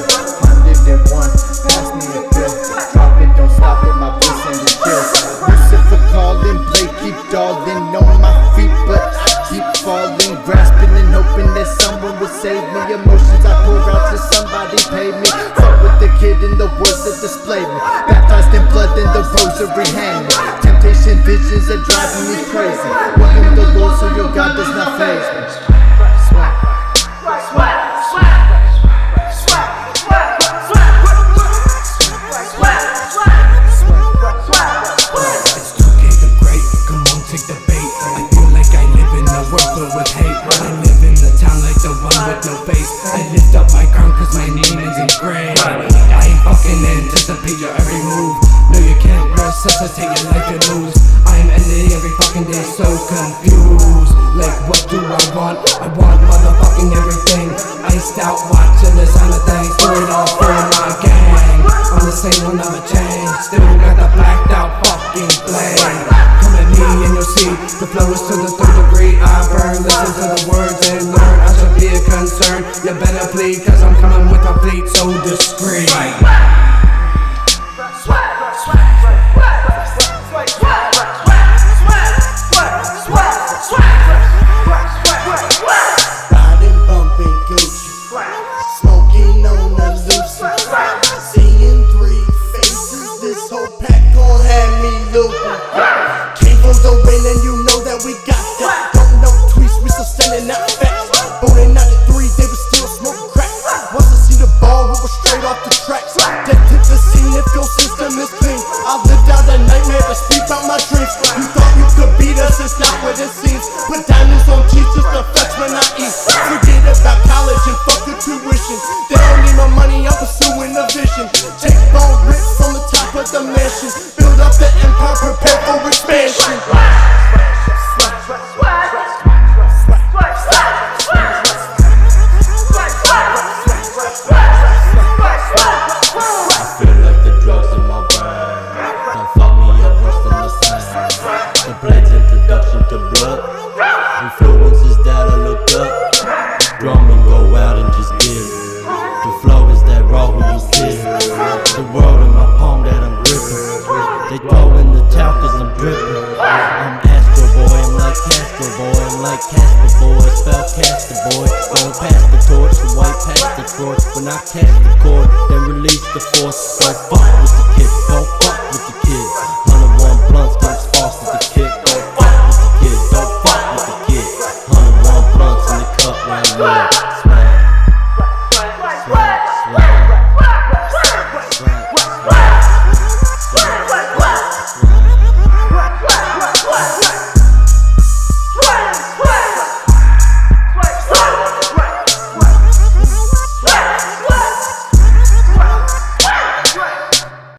bill. 101, pass me a bill. Drop it, don't stop it, my voice in the kill. Lucifer calling, play, keep darling on my feet, but I keep falling, grasping and hoping that someone will save me. Emotions I pour out to somebody, pay me. Fuck with the kid in the woods that displayed me. Baptized in blood and the rosary hanging. Temptation visions are driving me crazy. Walking the Lord so your God does not faze me. Anticipate your every move. No, you can't resuscitate your life you lose. I'm ending every fucking day so confused. Like what do I want? I want motherfucking everything. Iced out watching this on the thing. Threw it all for my gang. I'm the same, will never change. Still got the blacked out fucking flame. Come at me and you'll see. The flow is to the third degree. I burn, listen to the words and learn. I should be a concern. You better plead, cause I'm coming with a fleet so discreet. When I cast the cord, then release the force. Don't fuck with the kid, don't fuck with the kid.